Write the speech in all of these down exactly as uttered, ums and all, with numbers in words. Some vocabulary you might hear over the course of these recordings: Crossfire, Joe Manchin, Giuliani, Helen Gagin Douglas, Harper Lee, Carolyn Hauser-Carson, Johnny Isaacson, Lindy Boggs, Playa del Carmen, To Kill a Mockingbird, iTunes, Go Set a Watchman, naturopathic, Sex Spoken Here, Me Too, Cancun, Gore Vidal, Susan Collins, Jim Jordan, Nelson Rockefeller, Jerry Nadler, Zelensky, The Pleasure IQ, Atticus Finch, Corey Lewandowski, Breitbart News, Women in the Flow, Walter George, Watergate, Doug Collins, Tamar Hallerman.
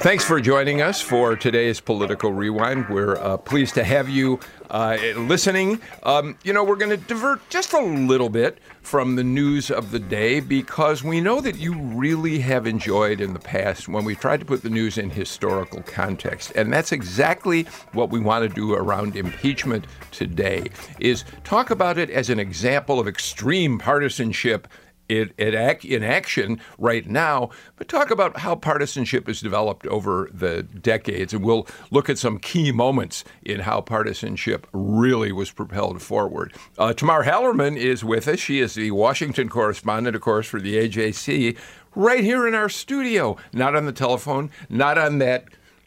Thanks for joining us for today's Political Rewind. We're uh, pleased to have you uh, listening. Um, you know, we're going to divert just a little bit from the news of the day because we know that you really have enjoyed in the past when we tried to put the news in historical context. And that's exactly what we want to do around impeachment today, is talk about it as an example of extreme partisanship It, it act, in action right now, but talk about how partisanship has developed over the decades. And we'll look at some key moments in how partisanship really was propelled forward. Uh, Tamar Hallerman is with us. She is the Washington correspondent, of course, for the A J C, right here in our studio, not on the telephone, not on that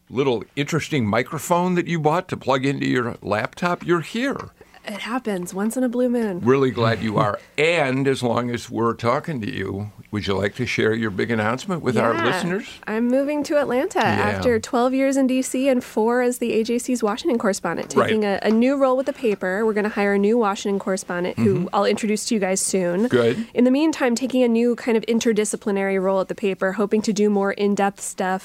little interesting microphone that you bought to plug into your laptop. You're here. It happens once in a blue moon. Really glad you are. And as long as we're talking to you, would you like to share your big announcement with yeah. our listeners? I'm moving to Atlanta yeah. after twelve years in D C and four as the A J C's Washington correspondent, taking right. a, a new role with the paper. We're going to hire a new Washington correspondent who mm-hmm. I'll introduce to you guys soon. Good. In the meantime, taking a new kind of interdisciplinary role at the paper, hoping to do more in-depth stuff,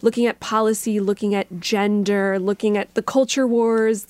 looking at policy, looking at gender, looking at the culture wars,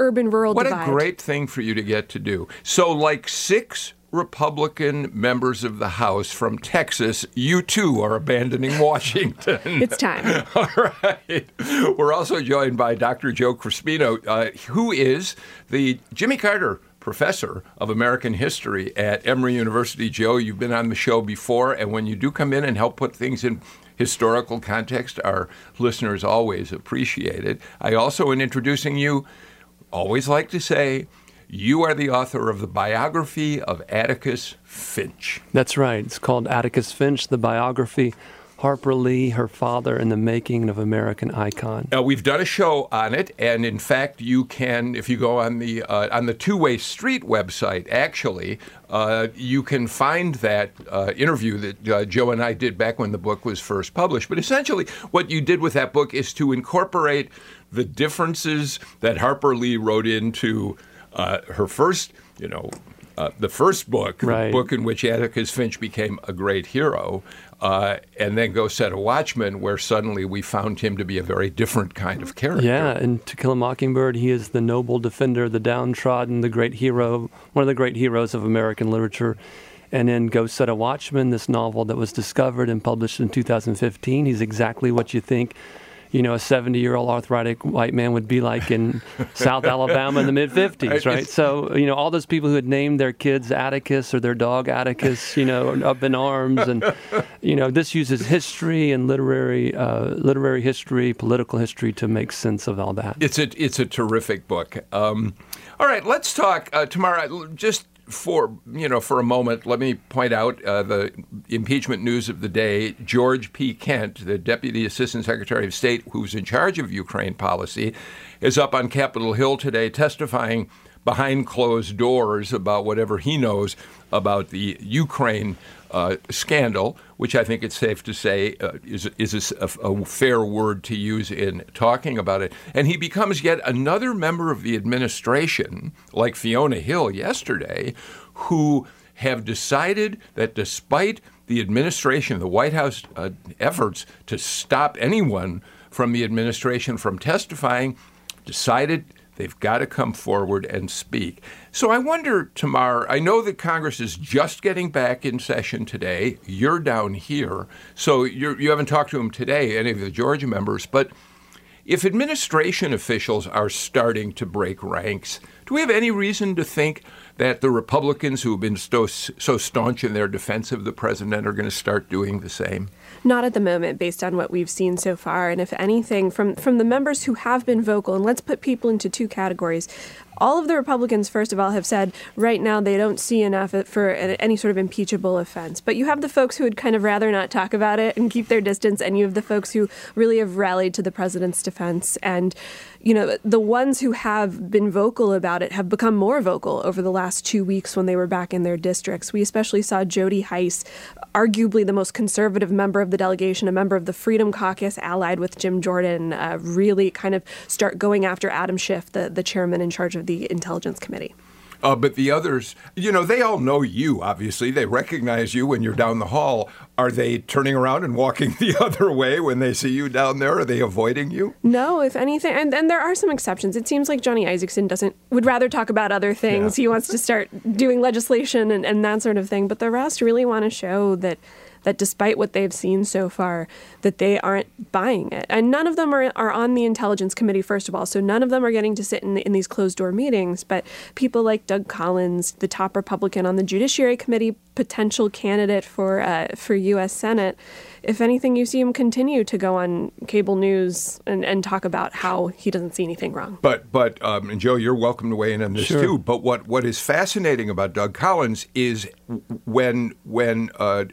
urban-rural divide. What a great thing for you to get to do. So like six Republican members of the House from Texas, you too are abandoning Washington. It's time. All right. We're also joined by Doctor Joe Crespino, uh, who is the Jimmy Carter Professor of American History at Emory University. Joe, you've been on the show before, and when you do come in and help put things in historical context, our listeners always appreciate it. I also, in introducing you, always like to say, you are the author of the biography of Atticus Finch. That's right. It's called Atticus Finch, the biography, Harper Lee, Her Father, and the Making of American Icon. Now, we've done a show on it, and in fact, you can, if you go on the uh, on the Two Way Street website, actually, uh, you can find that uh, interview that uh, Joe and I did back when the book was first published. But essentially, what you did with that book is to incorporate the differences that Harper Lee wrote into uh, her first, you know, uh, the first book, right. the book in which Atticus Finch became a great hero, uh, and then Go Set a Watchman, where suddenly we found him to be a very different kind of character. Yeah, and To Kill a Mockingbird, he is the noble defender, the downtrodden, the great hero, one of the great heroes of American literature. And in Go Set a Watchman, this novel that was discovered and published in two thousand fifteen, he's exactly what you think, you know, a seventy-year-old arthritic white man would be like in South Alabama in the mid-fifties, right? So, you know, all those people who had named their kids Atticus or their dog Atticus, you know, up in arms. And, you know, this uses history and literary uh, literary history, political history to make sense of all that. It's a, it's a terrific book. Um, all right, let's talk, uh, Tamara, just for, you know, for a moment, let me point out uh, the impeachment news of the day. George P. Kent, the Deputy Assistant Secretary of State who's in charge of Ukraine policy, is up on Capitol Hill today testifying behind closed doors about whatever he knows about the Ukraine uh, scandal, which I think it's safe to say uh, is, is a, a fair word to use in talking about it. And he becomes yet another member of the administration, like Fiona Hill yesterday, who have decided that despite the administration, the White House uh, efforts to stop anyone from the administration from testifying, decided they've got to come forward and speak. So I wonder, Tamar, I know that Congress is just getting back in session today. You're down here, so you're, you haven't talked to them today, any of the Georgia members. But if administration officials are starting to break ranks, do we have any reason to think that the Republicans who have been so, so staunch in their defense of the president are going to start doing the same? Not at the moment, based on what we've seen so far. And if anything, from, from the members who have been vocal, and let's put people into two categories, all of the Republicans, first of all, have said right now they don't see enough for any sort of impeachable offense. But you have the folks who would kind of rather not talk about it and keep their distance, and you have the folks who really have rallied to the president's defense. And, you know, the ones who have been vocal about it have become more vocal over the last two weeks when they were back in their districts. We especially saw Jody Heiss, arguably the most conservative member of the delegation, a member of the Freedom Caucus, allied with Jim Jordan, uh, really kind of start going after Adam Schiff, the, the chairman in charge of the Intelligence Committee. Uh, but the others, you know, they all know you, obviously. They recognize you when you're down the hall. Are they turning around and walking the other way when they see you down there? Are they avoiding you? No, if anything. And, and there are some exceptions. It seems like Johnny Isaacson doesn't would rather talk about other things. Yeah. He wants to start doing legislation and, and that sort of thing. But the rest really want to show that that despite what they've seen so far, that they aren't buying it. And none of them are, are on the Intelligence Committee, first of all, so none of them are getting to sit in, in these closed-door meetings. But people like Doug Collins, the top Republican on the Judiciary Committee, potential candidate for uh, for U S Senate, if anything, you see him continue to go on cable news and, and talk about how he doesn't see anything wrong. But, but um, and Joe, you're welcome to weigh in on this, sure, too. But what, what is fascinating about Doug Collins is when when uh,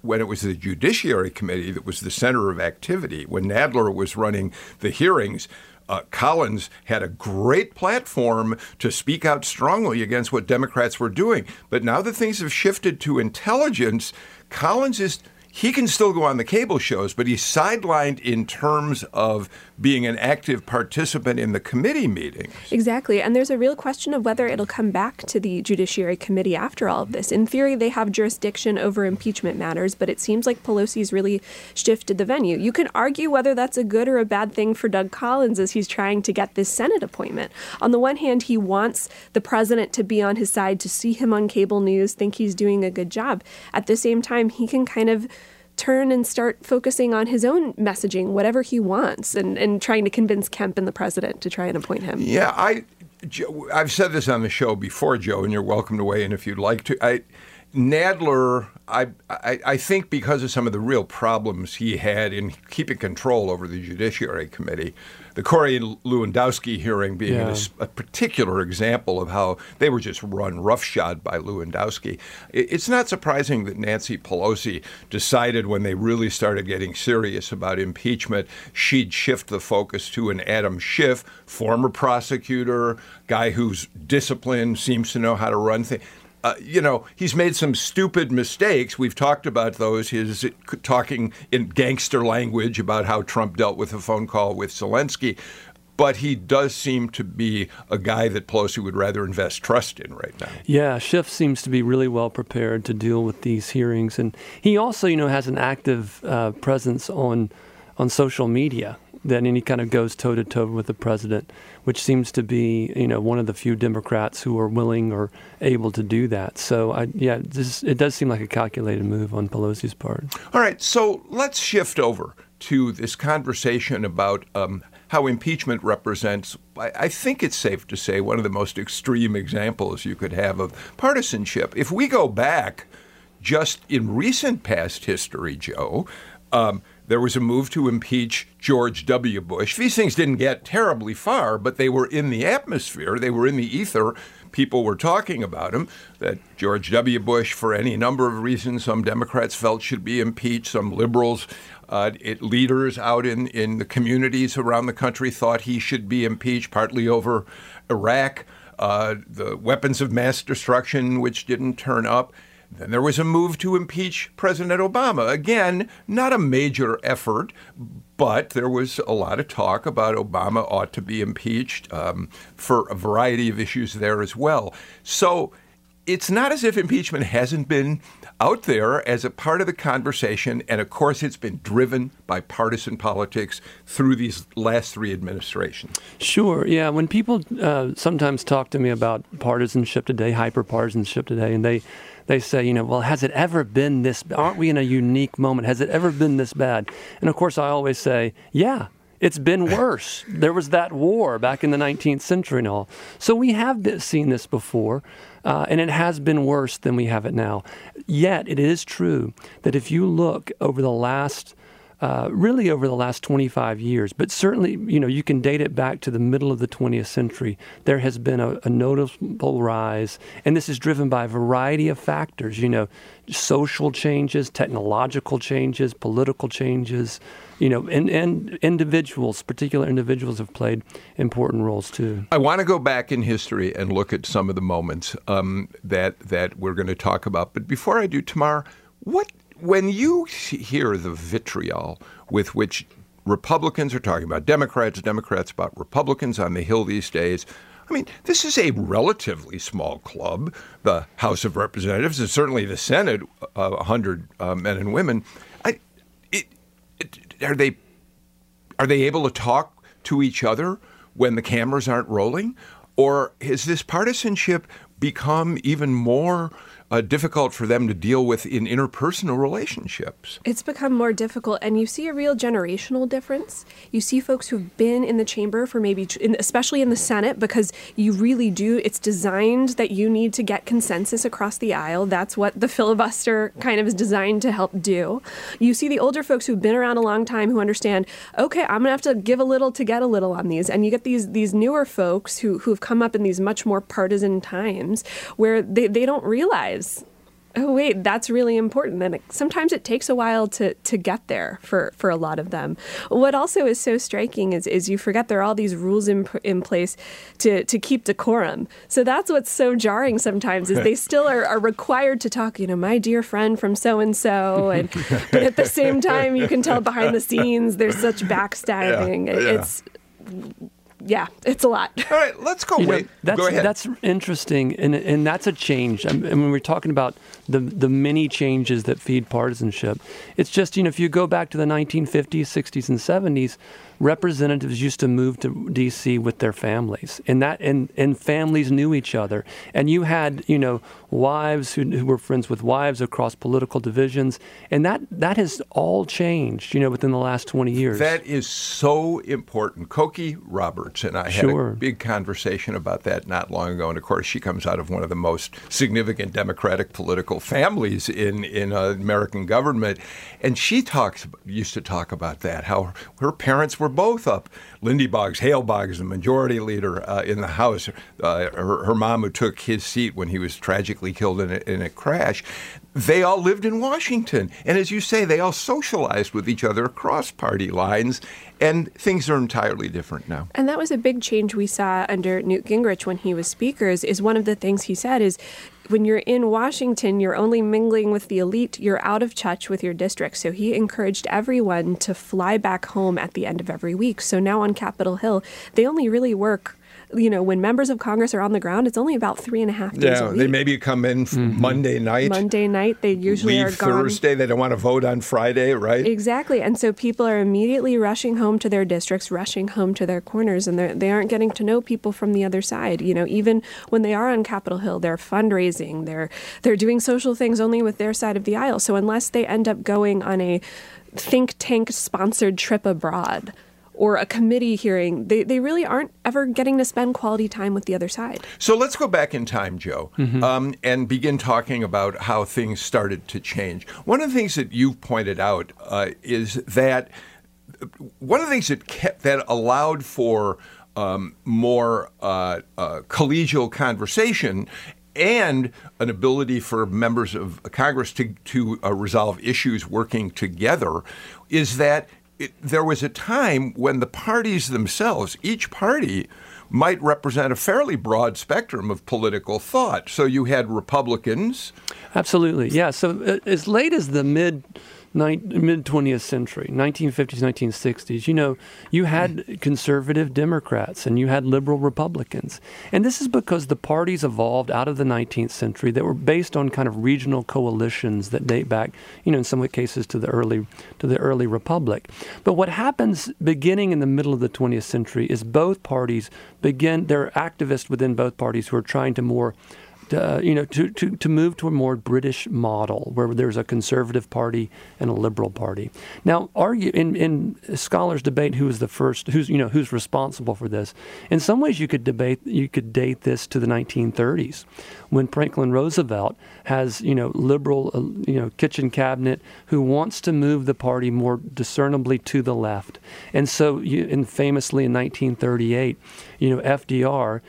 when it was the Judiciary Committee that was the center of activity, when Nadler was running the hearings, uh, Collins had a great platform to speak out strongly against what Democrats were doing. But now that things have shifted to intelligence, Collins is... he can still go on the cable shows, but he's sidelined in terms of being an active participant in the committee meetings. Exactly. And there's a real question of whether it'll come back to the Judiciary Committee after all of this. In theory, they have jurisdiction over impeachment matters, but it seems like Pelosi's really shifted the venue. You can argue whether that's a good or a bad thing for Doug Collins as he's trying to get this Senate appointment. On the one hand, he wants the president to be on his side, to see him on cable news, think he's doing a good job. At the same time, he can kind of turn and start focusing on his own messaging, whatever he wants, and, and trying to convince Kemp and the president to try and appoint him. Yeah, I, Joe, I've said this on the show before, Joe, and you're welcome to weigh in if you'd like to. I, Nadler, I, I, I think because of some of the real problems he had in keeping control over the Judiciary Committee, the Corey Lewandowski hearing being yeah. a, a particular example of how they were just run roughshod by Lewandowski. It, it's not surprising that Nancy Pelosi decided when they really started getting serious about impeachment, she'd shift the focus to an Adam Schiff, former prosecutor, guy who's disciplined, seems to know how to run things. Uh, you know, he's made some stupid mistakes. We've talked about those, his talking in gangster language about how Trump dealt with a phone call with Zelensky. But he does seem to be a guy that Pelosi would rather invest trust in right now. Yeah, Schiff seems to be really well prepared to deal with these hearings. And he also, you know, has an active uh, presence on on social media. Then he kind of goes toe-to-toe with the president, which seems to be, you know, one of the few Democrats who are willing or able to do that. So, I, yeah, this, it does seem like a calculated move on Pelosi's part. All right, so let's shift over to this conversation about um, how impeachment represents, I, I think it's safe to say, one of the most extreme examples you could have of partisanship. If we go back just in recent past history, Joe— um, there was a move to impeach George W. Bush. These things didn't get terribly far, but they were in the atmosphere. They were in the ether. People were talking about him, that George W. Bush, for any number of reasons, some Democrats felt should be impeached, some liberals, uh, it, leaders out in, in the communities around the country thought he should be impeached, partly over Iraq, uh, the weapons of mass destruction, which didn't turn up. Then there was a move to impeach President Obama. Again, not a major effort, but there was a lot of talk about Obama ought to be impeached um, for a variety of issues there as well. So it's not as if impeachment hasn't been out there as a part of the conversation. And of course, it's been driven by partisan politics through these last three administrations. Sure. Yeah. When people uh, sometimes talk to me about partisanship today, hyper-partisanship today, and they They say, you know, well, has it ever been this, aren't we in a unique moment? Has it ever been this bad? And of course, I always say, yeah, it's been worse. There was that war back in the nineteenth century and all. So we have been, seen this before, uh, and it has been worse than we have it now. Yet it is true that if you look over the last uh, really over the last twenty-five years, but certainly, you know, you can date it back to the middle of the twentieth century. There has been a, a noticeable rise, and this is driven by a variety of factors, you know, social changes, technological changes, political changes, you know, and, and individuals, particular individuals have played important roles too. I want to go back in history and look at some of the moments um, that, that we're going to talk about. But before I do, Tamar, what, when you hear the vitriol with which Republicans are talking about Democrats, Democrats about Republicans on the Hill these days, I mean, this is a relatively small club, the House of Representatives, and certainly the Senate, uh, one hundred uh, men and women. I, it, it, are they are they able to talk to each other when the cameras aren't rolling? Or has this partisanship become even more Uh, difficult for them to deal with in interpersonal relationships? It's become more difficult, and you see a real generational difference. You see folks who've been in the chamber for maybe, especially in the Senate, because you really do, it's designed that you need to get consensus across the aisle. That's what the filibuster kind of is designed to help do. You see the older folks who've been around a long time who understand, okay, I'm going to have to give a little to get a little on these. And you get these these newer folks who, who've come up in these much more partisan times where they, they don't realize, oh, wait, that's really important. And it, sometimes it takes a while to, to get there for, for a lot of them. What also is so striking is, is you forget there are all these rules in, in place to, to keep decorum. So that's what's so jarring sometimes is they still are, are required to talk, you know, my dear friend from so-and-so. And but at the same time, you can tell behind the scenes there's such backstabbing. Yeah, yeah. It's... Yeah, it's a lot. All right, let's go. You Wait, know, that's, go ahead. That's interesting, and and that's a change. I mean, we're talking about the the many changes that feed partisanship. It's just, you know, if you go back to the nineteen fifties, sixties, and seventies, representatives used to move to D C with their families, and that and, and families knew each other. And you had, you know, wives who, who were friends with wives across political divisions, and that, that has all changed, you know, within the last twenty years. That is so important. Cokie Roberts and I had sure. a big conversation about that not long ago, and of course she comes out of one of the most significant Democratic political families in, in uh, American government, and she talks used to talk about that, how her parents were both up. Lindy Boggs, Hale Boggs, the majority leader uh, in the House, uh, her, her mom who took his seat when he was tragically killed in a, in a crash, they all lived in Washington. And as you say, they all socialized with each other across party lines, and things are entirely different now. And that was a big change we saw under Newt Gingrich when he was Speaker, is, is one of the things he said is, when you're in Washington, you're only mingling with the elite. You're out of touch with your district. So he encouraged everyone to fly back home at the end of every week. So now on Capitol Hill, they only really work, you know, when members of Congress are on the ground, it's only about three and a half days yeah, a week. They maybe come in mm-hmm. Monday night. Monday night, they usually leave are gone. Thursday, they don't want to vote on Friday, right? Exactly. And so people are immediately rushing home to their districts, rushing home to their corners, and they aren't getting to know people from the other side. You know, even when they are on Capitol Hill, they're fundraising, they're they're doing social things only with their side of the aisle. So unless they end up going on a think tank-sponsored trip abroad, or a committee hearing, they, they really aren't ever getting to spend quality time with the other side. So let's go back in time, Joe, mm-hmm. um, and begin talking about how things started to change. One of the things that you've pointed out uh, is that one of the things that kept, that allowed for um, more uh, uh, collegial conversation and an ability for members of Congress to, to uh, resolve issues working together is that It, there was a time when the parties themselves, each party, might represent a fairly broad spectrum of political thought. So you had Republicans. Absolutely, yeah. So as late as the mid mid twentieth century, nineteen fifties, nineteen sixties, you know, you had conservative Democrats and you had liberal Republicans. And this is because the parties evolved out of the nineteenth century that were based on kind of regional coalitions that date back, you know, in some cases to the early to the early Republic. But what happens beginning in the middle of the twentieth century is both parties begin, there are activists within both parties who are trying to more uh, you know, to, to, to move to a more British model where there's a conservative party and a liberal party. Now, argue in, in scholars debate who is the first, who's you know who's responsible for this. In some ways, you could debate, you could date this to the nineteen thirties, when Franklin Roosevelt has you know liberal uh, you know kitchen cabinet who wants to move the party more discernibly to the left, and so you, and famously in nineteen thirty-eight, you know F D R.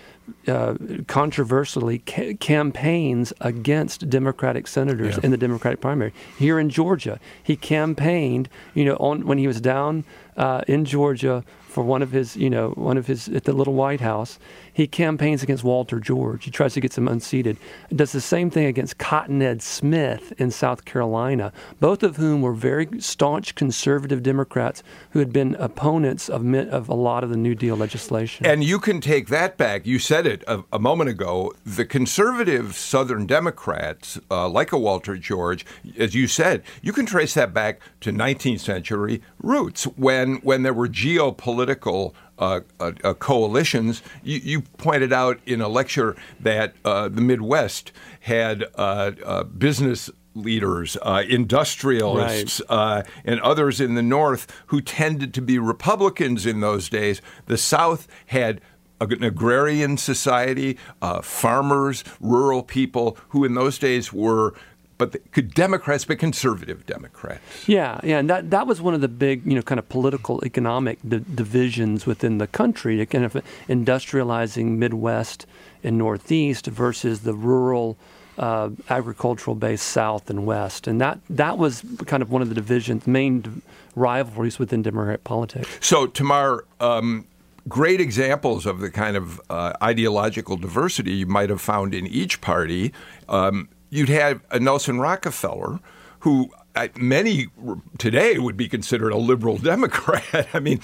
Uh, controversially ca- campaigns against Democratic senators yeah. in the Democratic primary. Here in Georgia, he campaigned, you know, on when he was down uh, in Georgia for one of his, you know, one of his at the little White House. He campaigns against Walter George. He tries to get him unseated. Does the same thing against Cotton Ed Smith in South Carolina, both of whom were very staunch conservative Democrats who had been opponents of of a lot of the New Deal legislation. And you can take that back. You said it a, a moment ago. The conservative Southern Democrats, uh, like a Walter George, as you said, you can trace that back to nineteenth century roots when when there were geopolitical Uh, uh, uh, coalitions. You, you pointed out in a lecture that uh, the Midwest had uh, uh, business leaders, uh, industrialists, right. uh, and others in the North who tended to be Republicans in those days. The South had an agrarian society, uh, farmers, rural people who in those days were But the, could Democrats, but conservative Democrats. Yeah, yeah, and that, that was one of the big, you know, kind of political, economic di- divisions within the country, kind of industrializing Midwest and Northeast versus the rural, uh, agricultural-based South and West. And that, that was kind of one of the divisions, main rivalries within Democratic politics. So, Tamar, um, great examples of the kind of uh, ideological diversity you might have found in each party. Um You'd have a Nelson Rockefeller, who many today would be considered a liberal Democrat. I mean,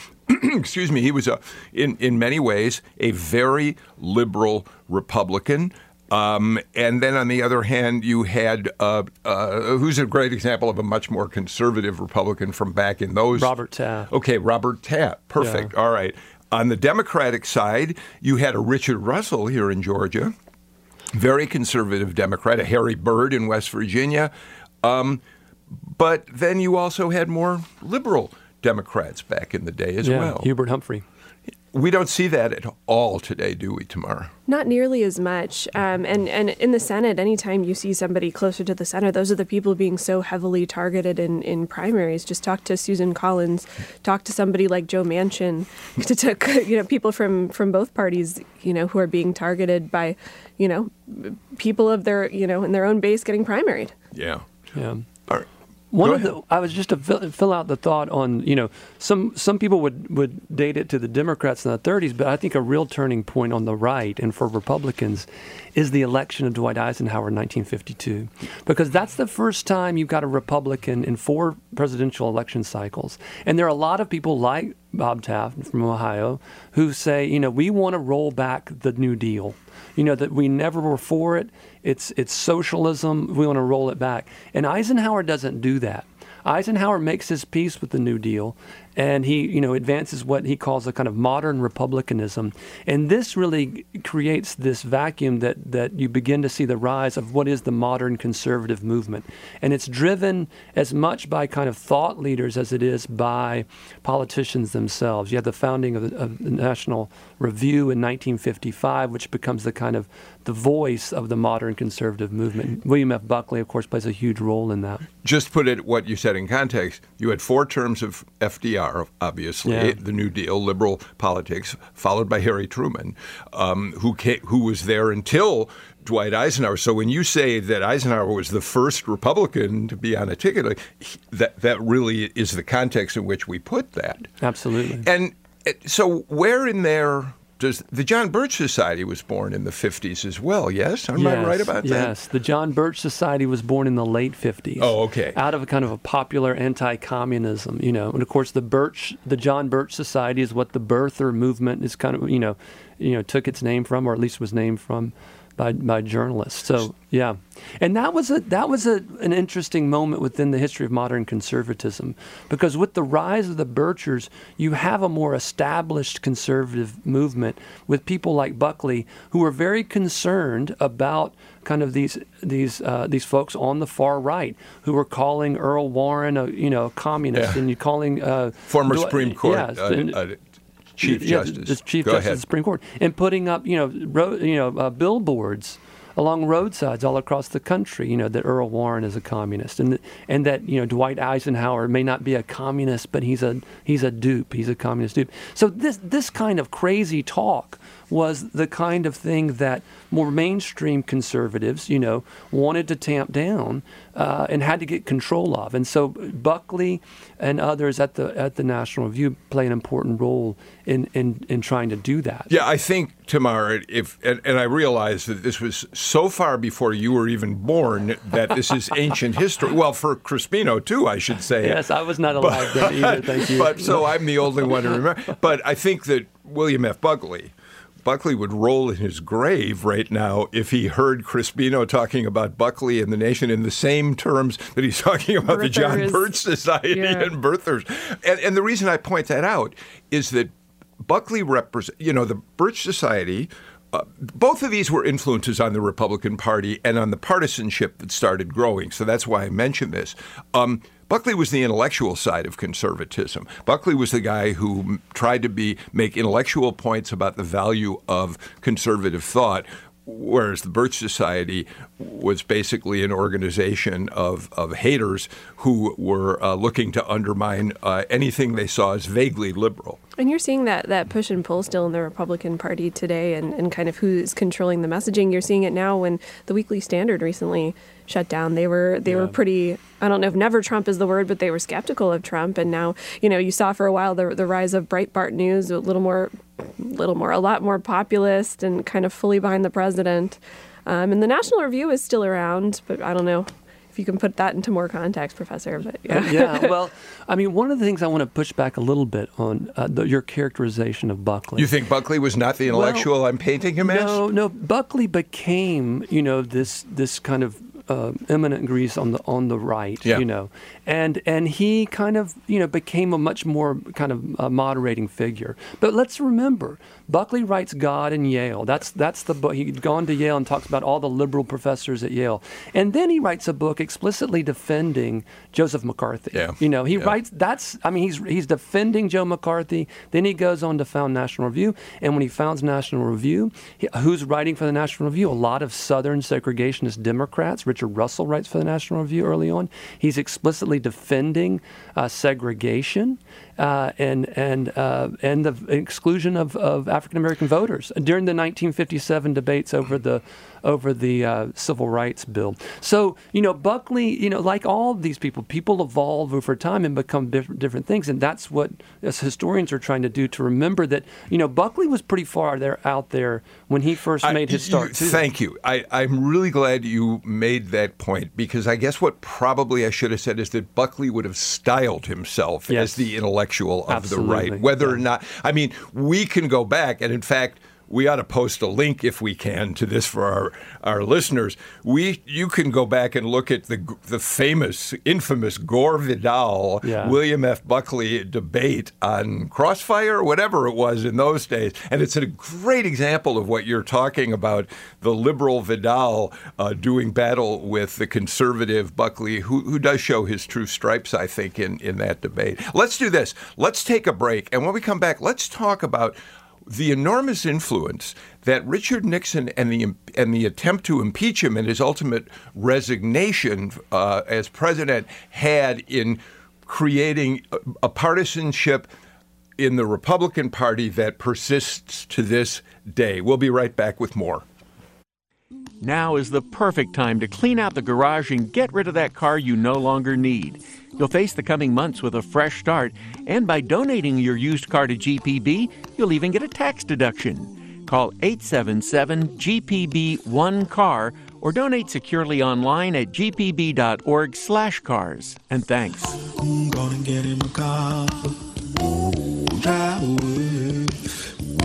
excuse me, he was a, in in many ways a very liberal Republican. Um, and then on the other hand, you had uh, uh, who's a great example of a much more conservative Republican from back in those Robert Taft. Okay, Robert Taft. Perfect. Yeah. All right. On the Democratic side, you had a Richard Russell here in Georgia. Very conservative Democrat, a Harry Byrd in West Virginia. Um, but then you also had more liberal Democrats back in the day as yeah, well. Hubert Humphrey. We don't see that at all today, do we, Tamara? Not nearly as much. Um, and, and in the Senate, anytime you see somebody closer to the center, those are the people being so heavily targeted in, in primaries. Just talk to Susan Collins, talk to somebody like Joe Manchin, to, to, you know, people from, from both parties, you know, who are being targeted by, you know, people of their, you know, in their own base getting primaried. Yeah. Yeah. All right. One of the, I was just to fill out the thought on, you know, some some people would, would date it to the Democrats in the thirties, but I think a real turning point on the right and for Republicans is the election of Dwight Eisenhower in nineteen fifty-two, because that's the first time you've got a Republican in four presidential election cycles. And there are a lot of people like Bob Taft from Ohio who say, you know, we want to roll back the New Deal. You know, that we never were for it. It's it's socialism. We want to roll it back. And Eisenhower doesn't do that. Eisenhower makes his peace with the New Deal, and he, you know, advances what he calls a kind of modern republicanism. And this really creates this vacuum that, that you begin to see the rise of what is the modern conservative movement. And it's driven as much by kind of thought leaders as it is by politicians themselves. You have the founding of the, of the National Review in nineteen fifty-five, which becomes the kind of the voice of the modern conservative movement. William F. Buckley, of course, plays a huge role in that. Just put it what you said in context. You had four terms of F D R, obviously, yeah. the New Deal, liberal politics, followed by Harry Truman, um, who came, who was there until Dwight Eisenhower. So when you say that Eisenhower was the first Republican to be on a ticket, that that really is the context in which we put that. Absolutely. And so where in there does the John Birch Society was born in the fifties as well, yes? Am yes, I right about that? Yes, the John Birch Society was born in the late fifties. Oh, okay. Out of a kind of a popular anti-communism, you know. And of course the Birch, the John Birch Society is what the birther movement is kind of, you know, you know, took its name from, or at least was named from. by by journalists. So yeah, and that was a that was a, an interesting moment within the history of modern conservatism, because with the rise of the Birchers, you have a more established conservative movement with people like Buckley, who are very concerned about kind of these these uh, these folks on the far right who were calling Earl Warren a you know a communist, yeah. and you calling uh, former Supreme Court. Yeah, uh, and, uh, Chief yeah, Justice, the Chief Go Justice ahead. of the Supreme Court, and putting up, you know, road, you know, uh, billboards along roadsides all across the country, you know, that Earl Warren is a communist, and and that you know Dwight Eisenhower may not be a communist, but he's a he's a dupe, he's a communist dupe. So this this kind of crazy talk was the kind of thing that more mainstream conservatives, you know, wanted to tamp down uh, and had to get control of. And so Buckley and others at the at the National Review play an important role in in, in trying to do that. Yeah, I think, Tamar, if and, and I realize that this was so far before you were even born that this is ancient history. Well, for Crespino, too, I should say. Yes, I was not alive but, then either, thank you. But so I'm the only one to remember. But I think that William F. Buckley... Buckley would roll in his grave right now if he heard Crespino talking about Buckley and the nation in the same terms that he's talking about Birthers. the John Birch Society yeah. and birthers. And, and the reason I point that out is that Buckley represents, you know, the Birch Society, uh, both of these were influences on the Republican Party and on the partisanship that started growing. So that's why I mention this. Um, Buckley was the intellectual side of conservatism. Buckley was the guy who tried to be make intellectual points about the value of conservative thought, whereas the Birch Society was basically an organization of, of haters who were uh, looking to undermine uh, anything they saw as vaguely liberal. And you're seeing that, that push and pull still in the Republican Party today and, and kind of who's controlling the messaging. You're seeing it now when the Weekly Standard recently shut down. They were they yeah. were pretty, I don't know if never Trump is the word, but they were skeptical of Trump. And now, you know, you saw for a while the the rise of Breitbart News, a little more, little more, a lot more populist and kind of fully behind the president. Um, and the National Review is still around, but I don't know if you can put that into more context, Professor. But yeah, yeah. Well, I mean, one of the things I want to push back a little bit on uh, the, your characterization of Buckley. You think Buckley was not the intellectual well, I'm painting him as? No, no. Buckley became, you know, this this kind of uh, eminent Greece on the on the right, yeah. you know, and and he kind of you know became a much more kind of uh, moderating figure. But let's remember, Buckley writes God and Yale. That's that's the book. He'd gone to Yale and talks about all the liberal professors at Yale, and then he writes a book explicitly defending Joseph McCarthy. Yeah. You know, he yeah. writes that's. I mean, he's he's defending Joe McCarthy. Then he goes on to found National Review, and when he founds National Review, he, who's writing for the National Review? A lot of Southern segregationist Democrats. Richard Russell writes for the National Review early on. He's explicitly defending uh, segregation uh, and and uh, and the exclusion of, of African American voters during the nineteen fifty-seven debates over the over the uh, Civil Rights Bill. So you know Buckley, you know, like all of these people, people evolve over time and become diff- different things, and that's what as historians are trying to do to remember that you know Buckley was pretty far there out there when he first made I, his start. You, too. Thank you. I, I'm really glad you made that point, because I guess what probably I should have said is that Buckley would have styled himself yes. as the intellectual of Absolutely. the right, whether yeah. or not, I mean, we can go back, and in fact, we ought to post a link if we can to this for our, our listeners. We you can go back and look at the the famous, infamous Gore Vidal, yeah. William F. Buckley debate on Crossfire, whatever it was in those days, and it's a great example of what you're talking about: the liberal Vidal uh, doing battle with the conservative Buckley, who who does show his true stripes, I think, in in that debate. Let's do this. Let's take a break, and when we come back, let's talk about the enormous influence that Richard Nixon and the and the attempt to impeach him and his ultimate resignation uh, as president had in creating a, a partisanship in the Republican Party that persists to this day. We'll be right back with more. Now is the perfect time to clean out the garage and get rid of that car you no longer need. You'll face the coming months with a fresh start, and by donating your used car to G P B, you'll even get a tax deduction. Call eight seven seven G P B one C A R or donate securely online at g p b dot org slash cars. And thanks. I'm gonna get him a car. Ooh, drive away.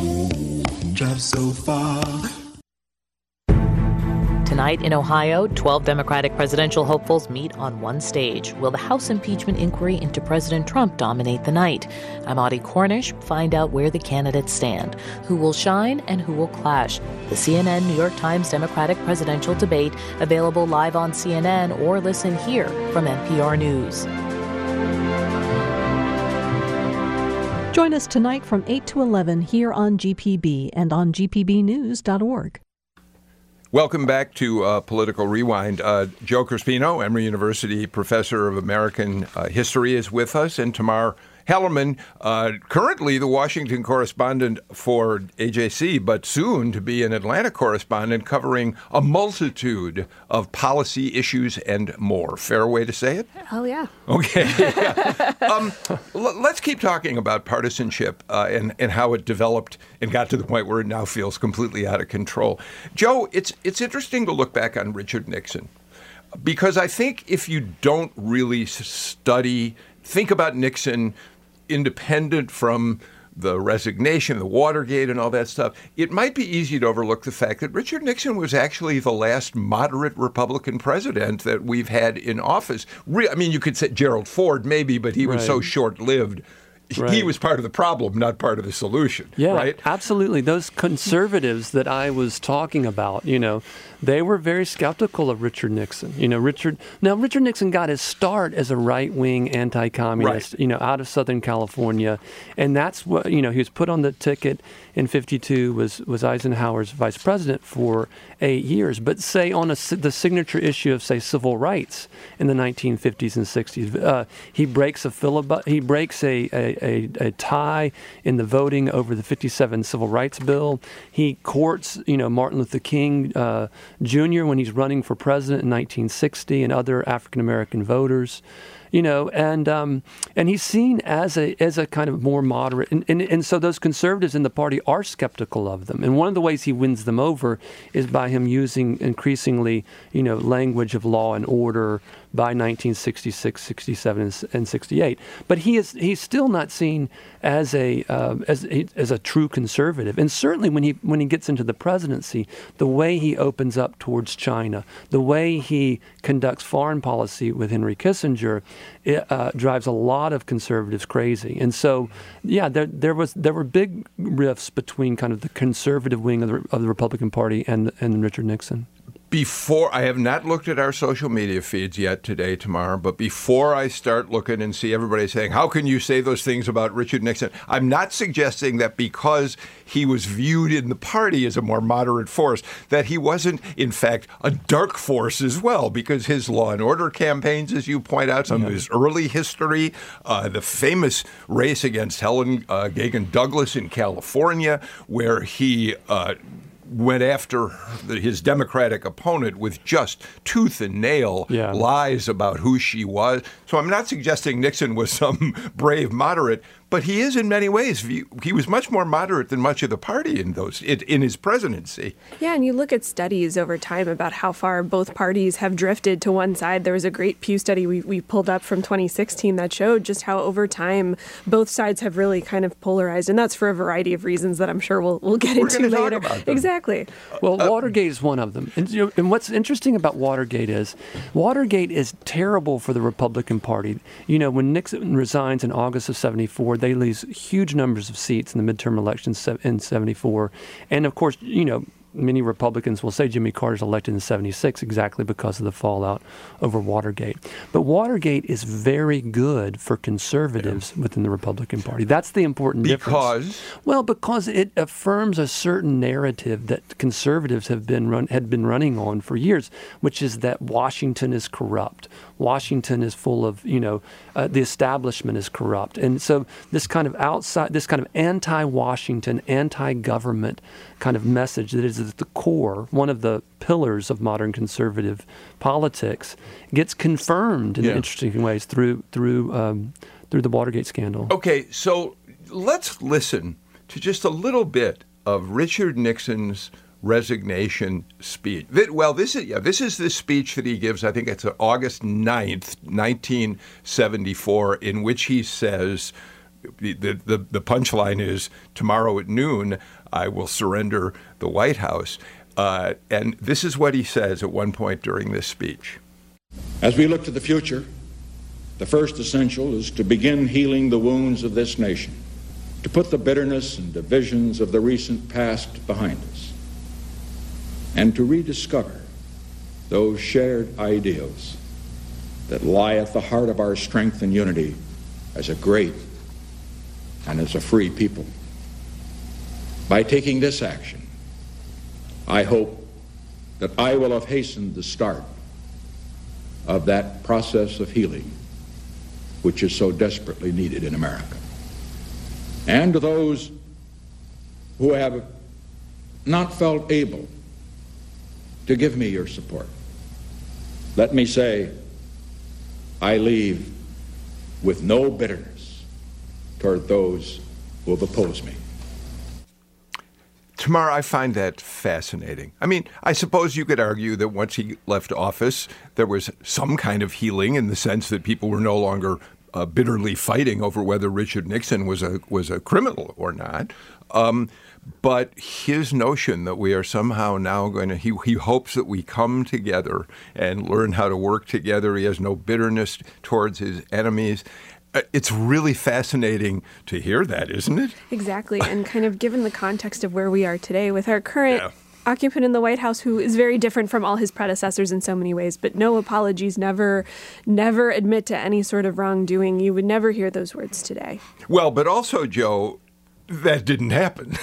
Ooh, drive so far. Tonight in Ohio, twelve Democratic presidential hopefuls meet on one stage. Will the House impeachment inquiry into President Trump dominate the night? I'm Audie Cornish. Find out where the candidates stand, who will shine and who will clash. The C N N New York Times Democratic presidential debate, available live on C N N or listen here from N P R News. Join us tonight from eight to eleven here on G P B and on G P B news dot org. Welcome back to uh, Political Rewind. Uh, Joe Crespino, Emory University Professor of American uh, History, is with us, and Tamar Hallerman, uh, currently the Washington correspondent for A J C, but soon to be an Atlanta correspondent covering a multitude of policy issues and more. Fair way to say it? Oh, yeah. Okay. yeah. Um, l- let's keep talking about partisanship uh, and, and how it developed and got to the point where it now feels completely out of control. Joe, it's it's interesting to look back on Richard Nixon, because I think if you don't really study, think about Nixon independent from the resignation, the Watergate and all that stuff, it might be easy to overlook the fact that Richard Nixon was actually the last moderate Republican president that we've had in office. Re- I mean, you could say Gerald Ford maybe, but he was right. so short-lived. Right. He was part of the problem, not part of the solution. Yeah, right? Absolutely. Those conservatives that I was talking about, you know, they were very skeptical of Richard Nixon. You know, Richard. Now, Richard Nixon got his start as a right-wing anti-communist, right. you know, out of Southern California, and that's what you know. He was put on the ticket in fifty-two. Was was Eisenhower's vice president for eight years. But say on a, the signature issue of say civil rights in the nineteen fifties and sixties, uh, he breaks a filibu- He breaks a, a A, a tie in the voting over the fifty-seven Civil Rights Bill. He courts, you know, Martin Luther King uh, Junior when he's running for president in nineteen sixty, and other African American voters, you know, and um, and he's seen as a as a kind of more moderate, and, and and so those conservatives in the party are skeptical of them. And one of the ways he wins them over is by him using increasingly, you know, language of law and order. By nineteen sixty-six, sixty-seven, and sixty-eight, but he is—he's still not seen as a uh, as as a true conservative. And certainly, when he when he gets into the presidency, the way he opens up towards China, the way he conducts foreign policy with Henry Kissinger, it, uh, drives a lot of conservatives crazy. And so, yeah, there there was there were big rifts between kind of the conservative wing of the, of the Republican Party and and Richard Nixon. Before, I have not looked at our social media feeds yet today, tomorrow, but before I start looking and see everybody saying, how can you say those things about Richard Nixon? I'm not suggesting that because he was viewed in the party as a more moderate force, that he wasn't, in fact, a dark force as well, because his law and order campaigns, as you point out, some yeah. of his early history, uh, the famous race against Helen uh, Gagin Douglas in California, where he uh, went after his Democratic opponent with just tooth and nail yeah. lies about who she was. So I'm not suggesting Nixon was some brave moderate, but he is in many ways. He was much more moderate than much of the party in those in his presidency. Yeah, and you look at studies over time about how far both parties have drifted to one side. There was a great Pew study we, we pulled up from twenty sixteen that showed just how over time both sides have really kind of polarized, and that's for a variety of reasons that I'm sure we'll we'll get We're into later. Talk about them. Exactly. Well, uh, Watergate is one of them, and, you know, and what's interesting about Watergate is Watergate is terrible for the Republican Party. You know, when Nixon resigns in August of seventy-four. They lose huge numbers of seats in the midterm elections in seventy-four. And, of course, you know, many Republicans will say Jimmy Carter's elected in seventy-six exactly because of the fallout over Watergate. But Watergate is very good for conservatives yeah. within the Republican Party. That's the important because? difference. Because? Well, because it affirms a certain narrative that conservatives have been run, had been running on for years, which is that Washington is corrupt. Washington is full of, you know, uh, the establishment is corrupt. And so this kind of outside, this kind of anti-Washington, anti-government kind of message that is at the core, one of the pillars of modern conservative politics, gets confirmed in yeah. interesting ways through through um, through the Watergate scandal. Okay, so let's listen to just a little bit of Richard Nixon's resignation speech. Well, this is yeah, this is the speech that he gives. I think it's August ninth, nineteen seventy-four, in which he says, the the, the punchline is, tomorrow at noon, I will surrender the White House. Uh, and this is what he says at one point during this speech. As we look to the future, the first essential is to begin healing the wounds of this nation, to put the bitterness and divisions of the recent past behind us, and to rediscover those shared ideals that lie at the heart of our strength and unity as a great and as a free people. By taking this action, I hope that I will have hastened the start of that process of healing which is so desperately needed in America. And to those who have not felt able to give me your support, let me say, I leave with no bitterness toward those who have opposed me. Tamar, I find that fascinating. I mean, I suppose you could argue that once he left office, there was some kind of healing in the sense that people were no longer uh, bitterly fighting over whether Richard Nixon was a was a criminal or not. Um, but his notion that we are somehow now going to, he, he hopes that we come together and learn how to work together. He has no bitterness towards his enemies. It's really fascinating to hear that, isn't it? Exactly. And kind of given the context of where we are today with our current yeah. occupant in the White House, who is very different from all his predecessors in so many ways, but no apologies, never, never admit to any sort of wrongdoing. You would never hear those words today. Well, but also, Joe, that didn't happen.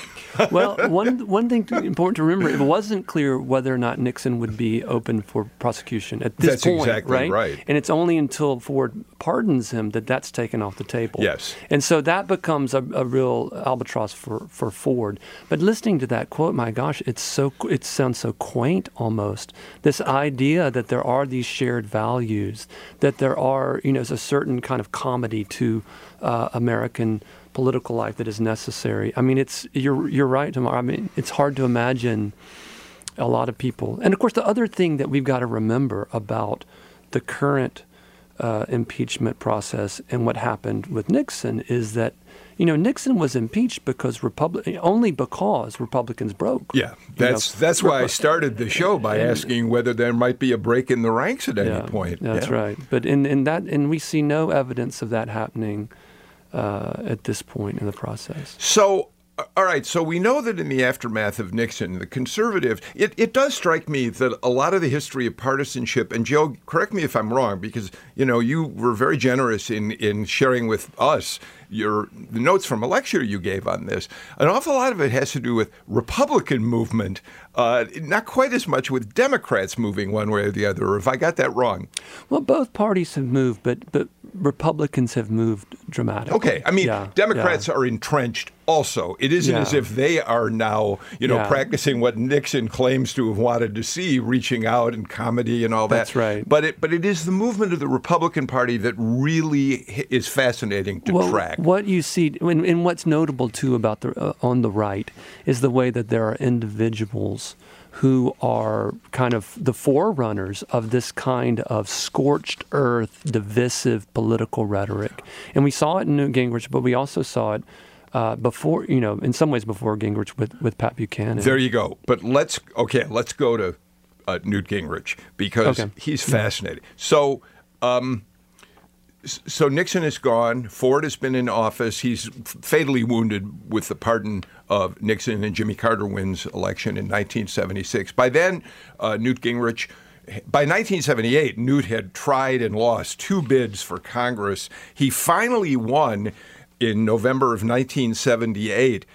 Well, one one thing to, important to remember, it wasn't clear whether or not Nixon would be open for prosecution at this that's point. That's exactly right? right. And it's only until Ford pardons him that that's taken off the table. Yes. And so that becomes a, a real albatross for, for Ford. But listening to that quote, my gosh, it's so it sounds so quaint almost. This idea that there are these shared values, that there are, you know, a certain kind of comedy to uh, American political life that is necessary. I mean, it's you're you're right, Tamar. I mean, it's hard to imagine a lot of people. And of course, the other thing that we've got to remember about the current uh, impeachment process and what happened with Nixon is that, you know, Nixon was impeached because Republic only because Republicans broke. Yeah, that's you know? that's why I started the show by and, asking whether there might be a break in the ranks at yeah, any point. That's yeah. right. But in in that, and we see no evidence of that happening Uh, at this point in the process. So, all right, so we know that in the aftermath of Nixon, the conservative, it, it does strike me that a lot of the history of partisanship, and Joe, correct me if I'm wrong, because, you know, you were very generous in, in sharing with us your the notes from a lecture you gave on this. An awful lot of it has to do with Republican movement, uh, not quite as much with Democrats moving one way or the other, or if I got that wrong. Well, both parties have moved, but but Republicans have moved dramatically. Okay. I mean, yeah, Democrats yeah. are entrenched also. It isn't yeah. as if they are now, you know, yeah. practicing what Nixon claims to have wanted to see, reaching out and comedy and all that. That's right. But it, but it is the movement of the Republican Party that really is fascinating to well, track. What you see, and, and what's notable, too, about the uh, on the right is the way that there are individuals who are kind of the forerunners of this kind of scorched earth, divisive political rhetoric. And we saw it in Newt Gingrich, but we also saw it uh, before, you know, in some ways before Gingrich with, with Pat Buchanan. There you go. But let's, okay, let's go to uh, Newt Gingrich because okay. he's fascinating. So, um, so Nixon is gone. Ford has been in office. He's fatally wounded with the pardon of Nixon, and Jimmy Carter wins election in nineteen seventy-six. By then, uh, Newt Gingrich, by nineteen seventy-eight, Newt had tried and lost two bids for Congress. He finally won in November of nineteen seventy-eight.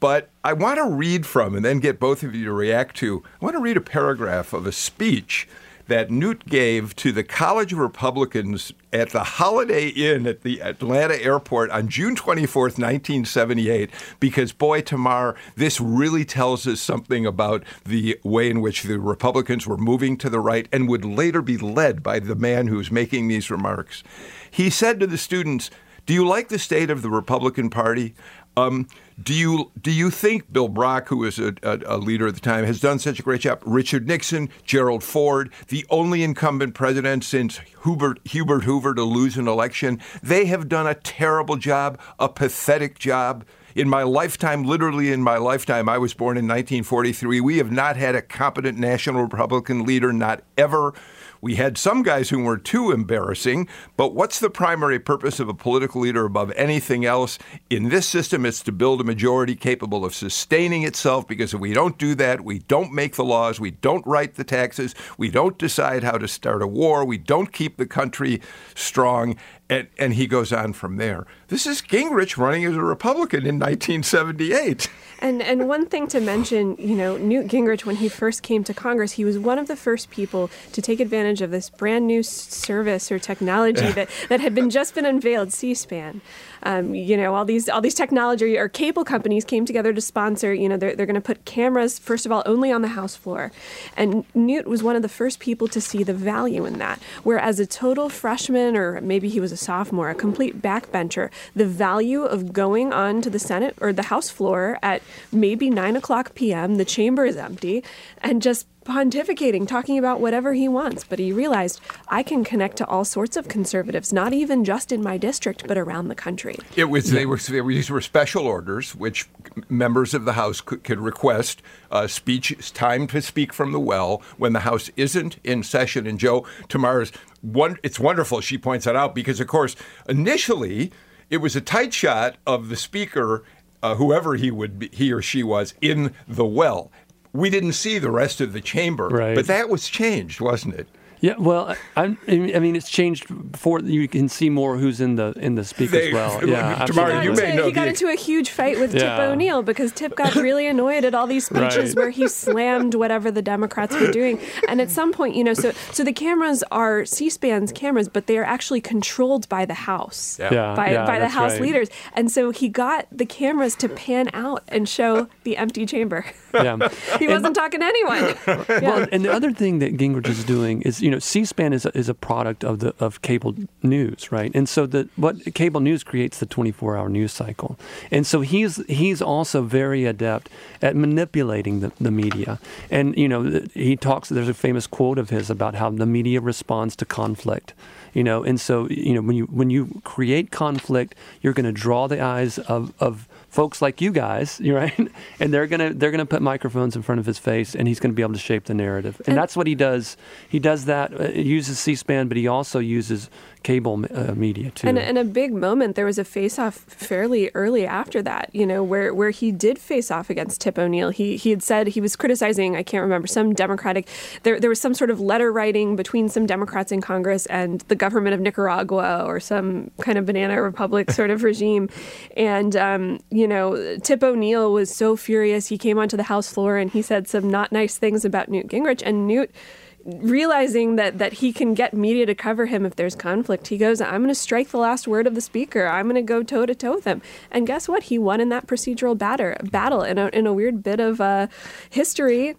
But I want to read from and then get both of you to react to. I want to read a paragraph of a speech that Newt gave to the College of Republicans at the Holiday Inn at the Atlanta airport on June twenty-fourth, nineteen seventy-eight, because, boy, Tamar, this really tells us something about the way in which the Republicans were moving to the right and would later be led by the man who's making these remarks. He said to the students, "Do you like the state of the Republican Party? Um, do you do you think Bill Brock, who was a, a, a leader at the time, has done such a great job? Richard Nixon, Gerald Ford, the only incumbent president since Hubert, Hubert Hoover to lose an election, they have done a terrible job, a pathetic job. in my lifetime, literally in my lifetime, I was born in nineteen forty-three, we have not had a competent national Republican leader, not ever. We had some guys who were too embarrassing, but what's the primary purpose of a political leader above anything else? In this system, it's to build a majority capable of sustaining itself, because if we don't do that, we don't make the laws, we don't write the taxes, we don't decide how to start a war, we don't keep the country strong, and, and he goes on from there. This is Gingrich running as a Republican in nineteen seventy-eight. And and one thing to mention, you know, Newt Gingrich, when he first came to Congress, he was one of the first people to take advantage of this brand new service or technology that, that had been just been unveiled, C-SPAN. Um, you know, all these all these technology or cable companies came together to sponsor, you know, they're, they're going to put cameras, first of all, only on the House floor. And Newt was one of the first people to see the value in that, whereas a total freshman, or maybe he was a sophomore, a complete backbencher, the value of going on to the Senate or the House floor at maybe nine o'clock p.m., the chamber is empty, and just pontificating, talking about whatever he wants. But he realized, I can connect to all sorts of conservatives, not even just in my district, but around the country. It was they were these were special orders which members of the House could, could request uh, speech time to speak from the well when the House isn't in session. And Joe, Tamara's one. It's wonderful. She points that out because, of course, initially it was a tight shot of the speaker, uh, whoever he would be, he or she was, in the well. We didn't see the rest of the chamber, right. But that was changed, wasn't it? Yeah, well, I, I mean, it's changed before you can see more who's in the in the speaker's well. Yeah, Tamara, you may know. He got into a huge fight with yeah. Tip O'Neill because Tip got really annoyed at all these speeches right. where he slammed whatever the Democrats were doing. And at some point, you know, so so the cameras are C-SPAN's cameras, but they are actually controlled by the House, yeah. Yeah, by yeah, by the House right. leaders. And so he got the cameras to pan out and show the empty chamber. Yeah. He wasn't and, talking to anyone. Yeah. Well, and the other thing that Gingrich is doing is, you know, C-SPAN is a, is a product of the of cable news, right? And so the what cable news creates the twenty-four hour news cycle. And so he's he's also very adept at manipulating the, the media. And you know, he talks. There's a famous quote of his about how the media responds to conflict. You know, and so you know when you when you create conflict, you're going to draw the eyes of of folks like you guys, right? And they're gonna they're gonna put microphones in front of his face, and he's gonna be able to shape the narrative. And, and that's what he does. He does that. Uh, uses C-SPAN, but he also uses cable uh, media too. And, and a big moment. There was a face-off fairly early after that. You know, where where he did face off against Tip O'Neill. He he had said he was criticizing. I can't remember some Democratic. There there was some sort of letter writing between some Democrats in Congress and the government of Nicaragua or some kind of banana republic sort of regime, and um, you You know, Tip O'Neill was so furious. He came onto the House floor and he said some not nice things about Newt Gingrich. And Newt, realizing that that he can get media to cover him if there's conflict, he goes, I'm going to strike the last word of the speaker. I'm going to go toe to toe with him. And guess what? He won in that procedural batter, battle in a, in a weird bit of uh, history.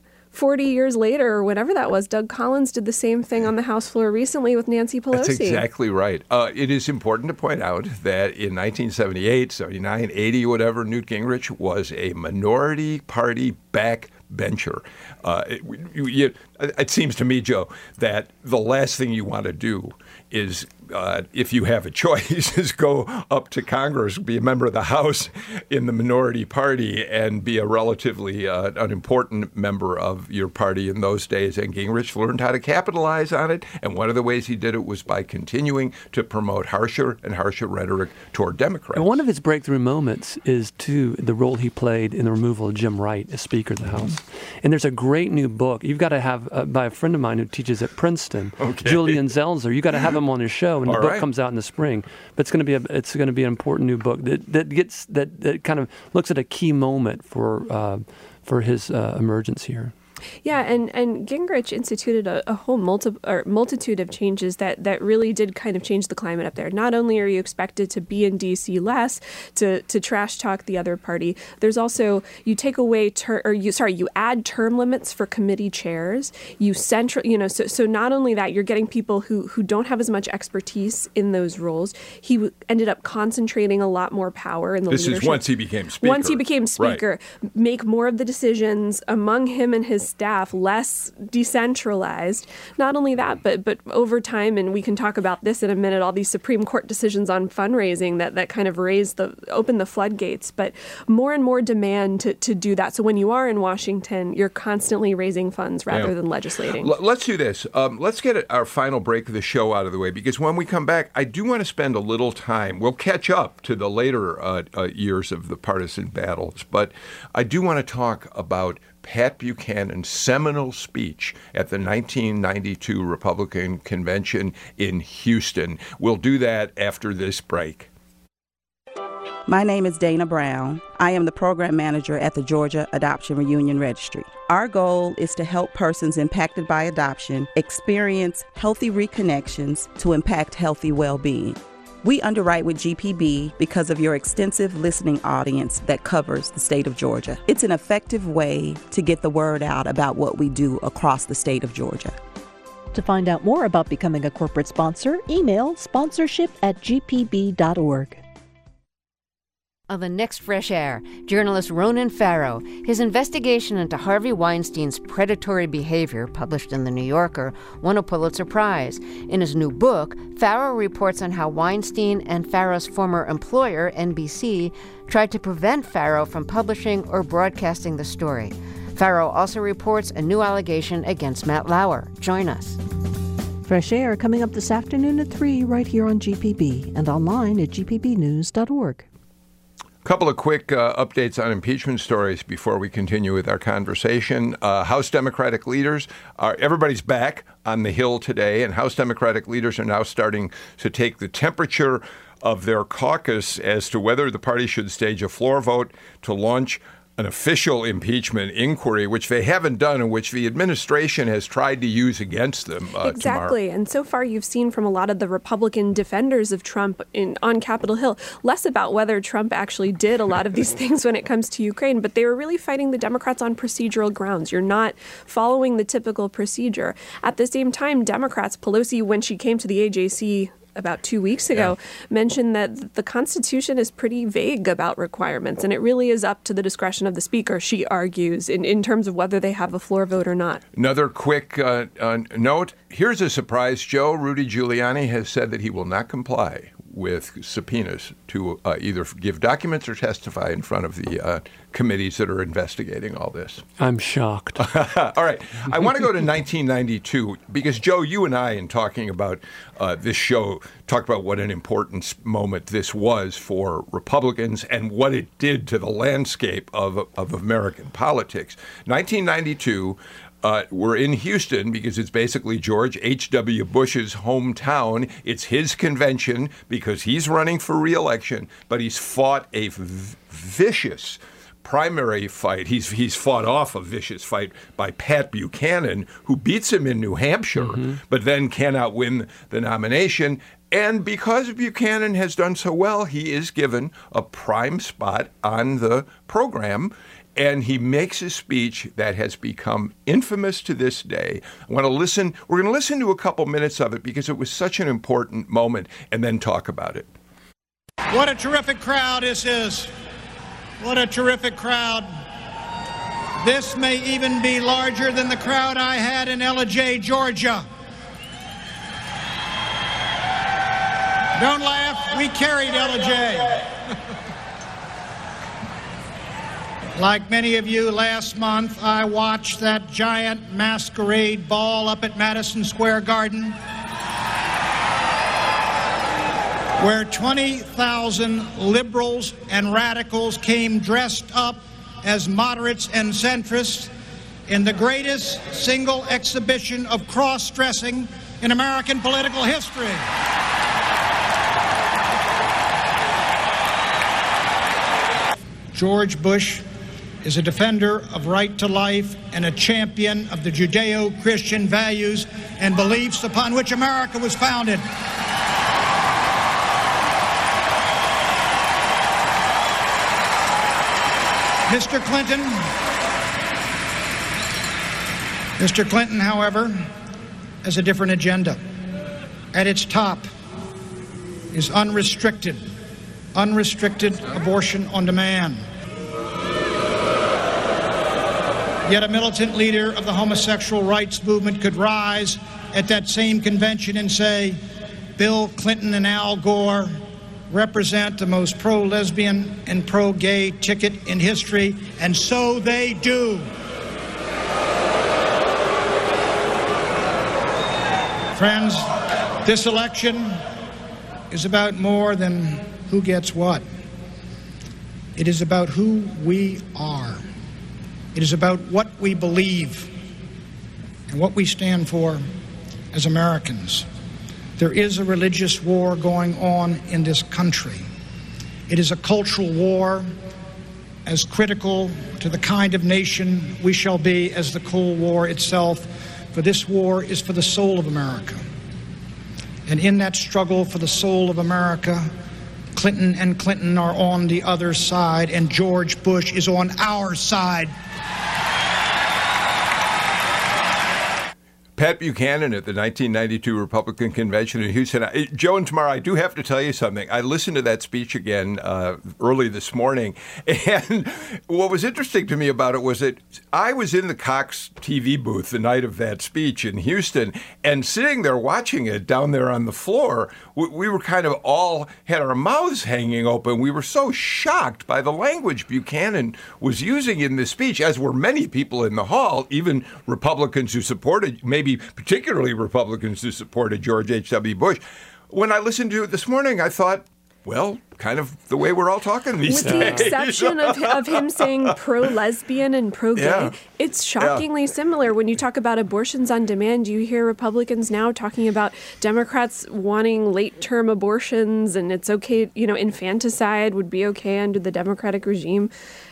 Forty years later, or whatever that was, Doug Collins did the same thing on the House floor recently with Nancy Pelosi. That's exactly right. Uh, it is important to point out that in nineteen seventy-eight, seventy-nine, eighty, whatever, Newt Gingrich was a minority party backbencher. Uh, it, it, it seems to me, Joe, that the last thing you want to do is, uh, if you have a choice, is go up to Congress, be a member of the House in the minority party, and be a relatively uh, unimportant member of your party in those days. And Gingrich learned how to capitalize on it. And one of the ways he did it was by continuing to promote harsher and harsher rhetoric toward Democrats. And one of his breakthrough moments is, too, the role he played in the removal of Jim Wright as Speaker of the House. And there's a great new book you've got to have uh, by a friend of mine who teaches at Princeton, okay. Julian Zelzer. You've got to have him on his show, and all the book right. comes out in the spring. But it's going to be a, it's going to be an important new book that that gets that, that kind of looks at a key moment for uh, for his uh, emergence here. Yeah, and, and Gingrich instituted a, a whole multi, or multitude of changes that, that really did kind of change the climate up there. Not only are you expected to be in D C less, to, to trash talk the other party, there's also, you take away, ter- or you sorry, you add term limits for committee chairs. You central, you know, so so not only that, you're getting people who, who don't have as much expertise in those roles. He w- ended up concentrating a lot more power in the leadership. This is once he became speaker. Once he became speaker, right. Make more of the decisions among him and his staff, less decentralized. Not only that, but but over time, and we can talk about this in a minute, all these Supreme Court decisions on fundraising that, that kind of raised the, opened the floodgates, but more and more demand to, to do that. So when you are in Washington, you're constantly raising funds rather yeah. than legislating. L- let's do this. Um, let's get our final break of the show out of the way, because when we come back, I do want to spend a little time, we'll catch up to the later uh, uh, years of the partisan battles, but I do want to talk about Pat Buchanan's seminal speech at the nineteen ninety-two Republican Convention in Houston. We'll do that after this break. My name is Dana Brown. I am the program manager at the Georgia Adoption Reunion Registry. Our goal is to help persons impacted by adoption experience healthy reconnections to impact healthy well-being. We underwrite with G P B because of your extensive listening audience that covers the state of Georgia. It's an effective way to get the word out about what we do across the state of Georgia. To find out more about becoming a corporate sponsor, email sponsorship at g p b dot org. On the next Fresh Air, journalist Ronan Farrow, his investigation into Harvey Weinstein's predatory behavior, published in The New Yorker, won a Pulitzer Prize. In his new book, Farrow reports on how Weinstein and Farrow's former employer, N B C, tried to prevent Farrow from publishing or broadcasting the story. Farrow also reports a new allegation against Matt Lauer. Join us. Fresh Air coming up this afternoon at three right here on G P B and online at g p b news dot org. Couple of quick uh, updates on impeachment stories before we continue with our conversation. Uh, House Democratic leaders are, everybody's back on the Hill today, and House Democratic leaders are now starting to take the temperature of their caucus as to whether the party should stage a floor vote to launch an official impeachment inquiry, which they haven't done and which the administration has tried to use against them. Uh, exactly. Tomorrow. And so far, you've seen from a lot of the Republican defenders of Trump in, on Capitol Hill, less about whether Trump actually did a lot of these things when it comes to Ukraine, but they were really fighting the Democrats on procedural grounds. You're not following the typical procedure. At the same time, Democrats, Pelosi, when she came to the A J C about two weeks ago, yeah. mentioned that the Constitution is pretty vague about requirements, and it really is up to the discretion of the Speaker, she argues, in, in terms of whether they have a floor vote or not. Another quick uh, uh, note. Here's a surprise, Joe. Rudy Giuliani has said that he will not comply with subpoenas to uh, either give documents or testify in front of the uh, committees that are investigating all this. I'm shocked. All right. I want to go to nineteen ninety-two because, Joe, you and I, in talking about uh, this show, talked about what an important moment this was for Republicans and what it did to the landscape of, of American politics. nineteen ninety-two Uh, we're in Houston because it's basically George H W. Bush's hometown. It's his convention because he's running for re-election, but he's fought a v- vicious primary fight. He's he's fought off a vicious fight by Pat Buchanan, who beats him in New Hampshire, mm-hmm. but then cannot win the nomination. And because Buchanan has done so well, he is given a prime spot on the program. And he makes a speech that has become infamous to this day. I want to listen. We're going to listen to a couple minutes of it because it was such an important moment, and then talk about it. What a terrific crowd this is. What a terrific crowd. This may even be larger than the crowd I had in L J, Georgia. Don't laugh. We carried L J. Like many of you, last month I watched that giant masquerade ball up at Madison Square Garden, where twenty thousand liberals and radicals came dressed up as moderates and centrists in the greatest single exhibition of cross-dressing in American political history. George Bush is a defender of right to life and a champion of the Judeo-Christian values and beliefs upon which America was founded. Mister Clinton, Mister Clinton, however, has a different agenda. At its top is unrestricted, unrestricted abortion on demand. Yet a militant leader of the homosexual rights movement could rise at that same convention and say, Bill Clinton and Al Gore represent the most pro-lesbian and pro-gay ticket in history, and so they do. Friends, this election is about more than who gets what. It is about who we are. It is about what we believe and what we stand for as Americans. There is a religious war going on in this country. It is a cultural war as critical to the kind of nation we shall be as the Cold War itself, for this war is for the soul of America. And in that struggle for the soul of America, Clinton and Clinton are on the other side, and George Bush is on our side. Pat Buchanan at the nineteen ninety-two Republican Convention in Houston. I, Joe and Tamar, I do have to tell you something. I listened to that speech again uh, early this morning, and what was interesting to me about it was that I was in the Cox T V booth the night of that speech in Houston, and sitting there watching it down there on the floor, we, we were kind of all had our mouths hanging open. We were so shocked by the language Buchanan was using in this speech, as were many people in the hall, even Republicans who supported, maybe Maybe particularly Republicans who supported George H W. Bush. When I listened to it this morning, I thought, well, kind of the way we're all talking these days. With the exception of, of him saying pro-lesbian and pro-gay, yeah. It's shockingly yeah. similar. When you talk about abortions on demand, you hear Republicans now talking about Democrats wanting late-term abortions, and it's okay, you know, infanticide would be okay under the Democratic regime.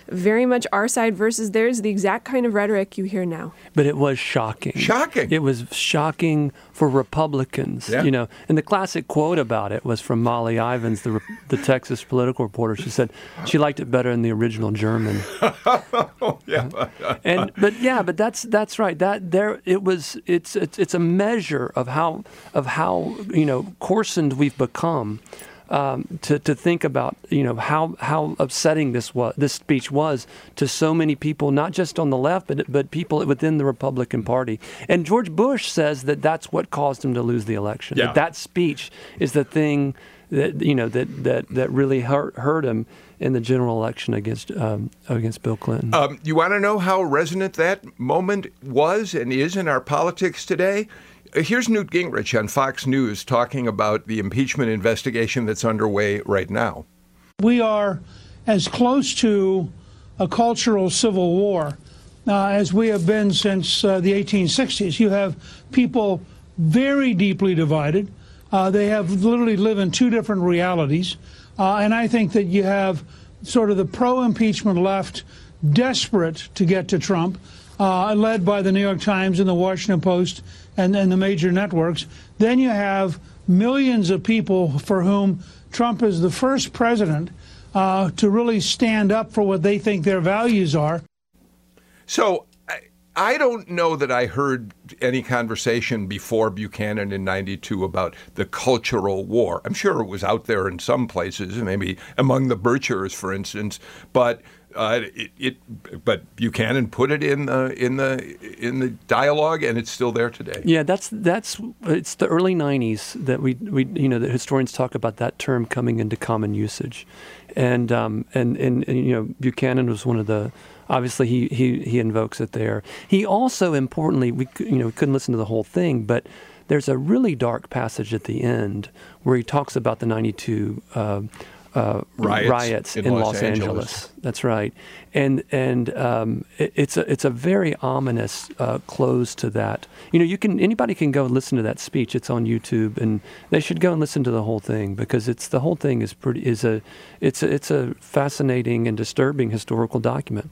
Very much our side versus theirs, the exact kind of rhetoric you hear now. But it was shocking. Shocking. It was shocking for Republicans, yeah. you know. And the classic quote about it was from Molly Ivins, the, the Texas political reporter. She said she liked it better in the original German. oh, yeah. Uh, and but yeah, but that's that's right. That there it was. It's it's it's a measure of how of how you know coarsened we've become. Um, to, to think about, you know, how how upsetting this was, this speech was to so many people, not just on the left, but but people within the Republican Party. And George Bush says that that's what caused him to lose the election. Yeah. That, that speech is the thing that you know that that that really hurt hurt him in the general election against um, against Bill Clinton. Um, you want to know how resonant that moment was and is in our politics today? Here's Newt Gingrich on Fox News talking about the impeachment investigation that's underway right now. We are as close to a cultural civil war uh, as we have been since uh, the eighteen sixties. You have people very deeply divided. Uh, they have literally live in two different realities. Uh, and I think that you have sort of the pro-impeachment left desperate to get to Trump, uh, led by the New York Times and the Washington Post and, and the major networks. Then you have millions of people for whom Trump is the first president uh, to really stand up for what they think their values are. So I, I don't know that I heard any conversation before Buchanan in ninety-two about the cultural war. I'm sure it was out there in some places, maybe among the Birchers, for instance, but Uh, it, it, but Buchanan put it in the in the in the dialogue, and it's still there today. Yeah, that's that's it's the early nineties that we we you know that historians talk about that term coming into common usage, and um and and, and you know Buchanan was one of the. Obviously, he, he he invokes it there. He also, importantly, we you know we couldn't listen to the whole thing, but there's a really dark passage at the end where he talks about the ninety-two Uh, Uh, riots, riots in, in Los, Los Angeles. Angeles. That's right, and and um, it, it's a it's a very ominous uh, close to that. You know, you can anybody can go and listen to that speech. It's on YouTube, and they should go and listen to the whole thing because it's the whole thing is pretty is a it's a, it's a fascinating and disturbing historical document.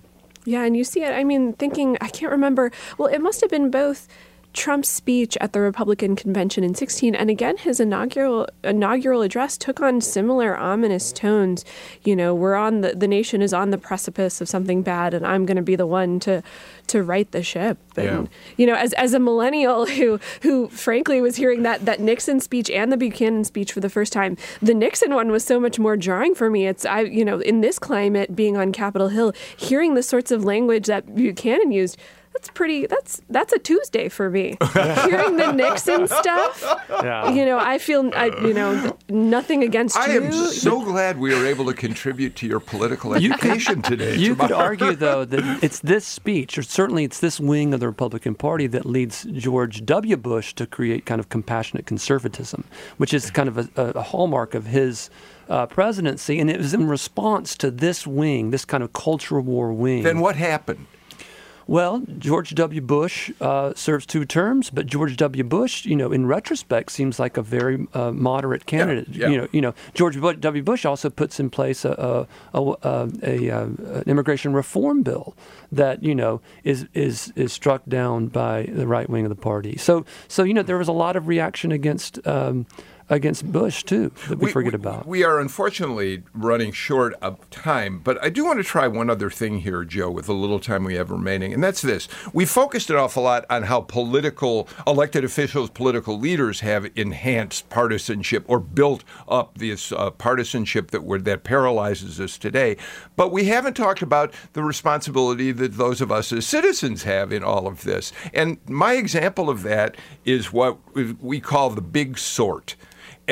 Yeah, and you see it. I mean, thinking I can't remember. Well, it must have been both Trump's speech at the Republican convention in sixteen, and again his inaugural inaugural address, took on similar ominous tones. You know, we're on the the nation is on the precipice of something bad, and I'm going to be the one to to right the ship. And yeah. you know, as as a millennial who who frankly was hearing that that Nixon speech and the Buchanan speech for the first time, the Nixon one was so much more jarring for me. It's I you know in this climate, being on Capitol Hill, hearing the sorts of language that Buchanan used. That's pretty. That's that's a Tuesday for me. Hearing the Nixon stuff, yeah. you know, I feel, I, you know, nothing against I you. I am so glad we were able to contribute to your political education today. You tomorrow. could argue, though, that it's this speech, or certainly it's this wing of the Republican Party, that leads George W. Bush to create kind of compassionate conservatism, which is kind of a, a hallmark of his Uh, presidency, and it was in response to this wing, this kind of culture war wing. Then what happened? Well, George W. Bush uh, serves two terms, but George W. Bush, you know, in retrospect, seems like a very uh, moderate candidate. Yeah, yeah. You know, you know, George W. Bush also puts in place a a, a, a, a an immigration reform bill that, you know, is is is struck down by the right wing of the party. So so you know, there was a lot of reaction against. Um, Against Bush, too, that we, we forget we, about. We are unfortunately running short of time, but I do want to try one other thing here, Joe, with the little time we have remaining, and that's this. We focused an awful lot on how political, elected officials, political leaders have enhanced partisanship or built up this uh, partisanship that, we're, that paralyzes us today, but we haven't talked about the responsibility that those of us as citizens have in all of this. And my example of that is what we call the big sort.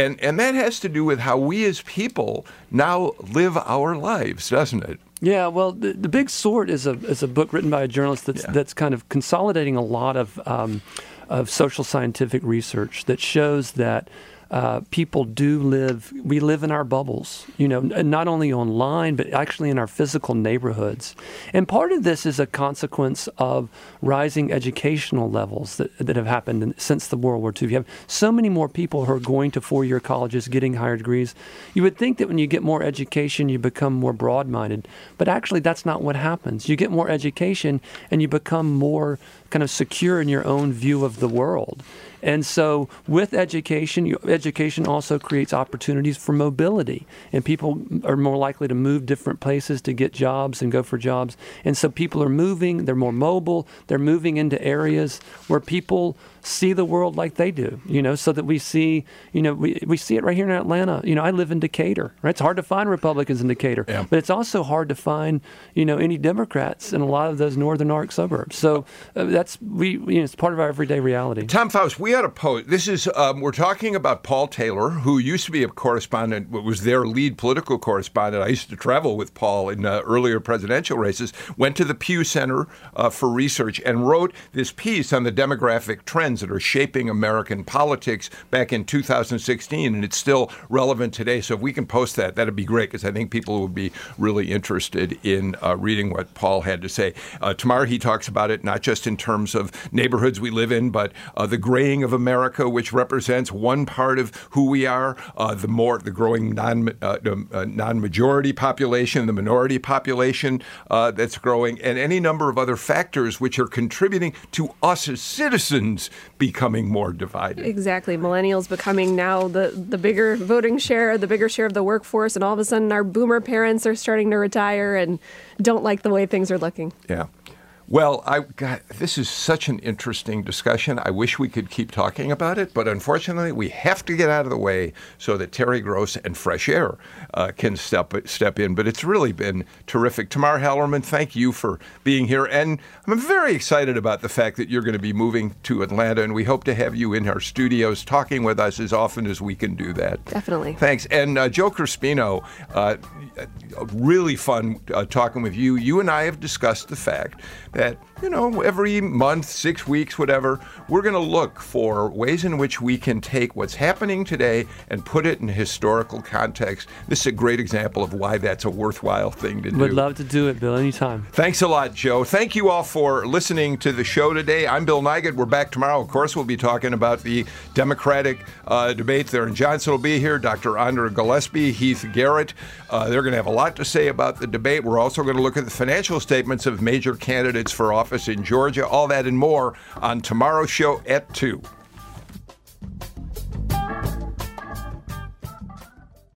And and that has to do with how we as people now live our lives, doesn't it? Yeah, well, the, the Big Sort is a is a book written by a journalist that's yeah. that's kind of consolidating a lot of um, of social scientific research that shows that uh, people do live we live in our bubbles, you know, not only online but actually in our physical neighborhoods. And part of this is a consequence of rising educational levels that that have happened in, since the World War Two. You have so many more people who are going to four-year colleges, getting higher degrees. You would think that when you get more education, you become more broad-minded, but actually that's not what happens. You get more education and you become more kind of secure in your own view of the world. And so with education, you, education also creates opportunities for mobility, and people are more likely to move different places to get jobs and go for jobs. And so people are moving, they're more mobile, they're moving into areas where people see the world like they do, you know, so that we see, you know, we, we see it right here in Atlanta. You know, I live in Decatur, right? It's hard to find Republicans in Decatur, yeah. but it's also hard to find, you know, any Democrats in a lot of those northern arc suburbs. So uh, that's, we, you know, it's part of our everyday reality. Tom Faust, we had a post, this is, um, we're talking about Paul Taylor, who used to be a correspondent, was their lead political correspondent. I used to travel with Paul in uh, earlier presidential races, went to the Pew Center uh, for Research and wrote this piece on the demographic trends that are shaping American politics back in two thousand sixteen, and it's still relevant today. So if we can post that, that'd be great, because I think people would be really interested in uh, reading what Paul had to say. Uh, Tamar, he talks about it not just in terms of neighborhoods we live in, but uh, the graying of America, which represents one part of who we are, uh, the more the growing non, uh, uh, non-majority population, the minority population uh, that's growing, and any number of other factors which are contributing to us as citizens becoming more divided. Exactly. Millennials becoming now the, the bigger voting share, the bigger share of the workforce, and all of a sudden our boomer parents are starting to retire and don't like the way things are looking. Yeah. Well, I, God, this is such an interesting discussion. I wish we could keep talking about it, but unfortunately, we have to get out of the way so that Terry Gross and Fresh Air uh, can step step in. But it's really been terrific. Tamar Hallerman, thank you for being here. And I'm very excited about the fact that you're going to be moving to Atlanta, and we hope to have you in our studios talking with us as often as we can do that. Definitely. Thanks. And uh, Joe Crespino, uh, really fun uh, talking with you. You and I have discussed the fact that, you know, every month, six weeks, whatever, we're going to look for ways in which we can take what's happening today and put it in historical context. This is a great example of why that's a worthwhile thing to do. Would love to do it, Bill, anytime. Thanks a lot, Joe. Thank you all for listening to the show today. I'm Bill Nygut. We're back tomorrow. Of course, we'll be talking about the Democratic uh, debate there in Johnson. Will be here. Doctor Andra Gillespie, Heath Garrett. Uh, they're going to have a lot to say about the debate. We're also going to look at the financial statements of major candidates candidates for office in Georgia. All that and more on tomorrow's show at two.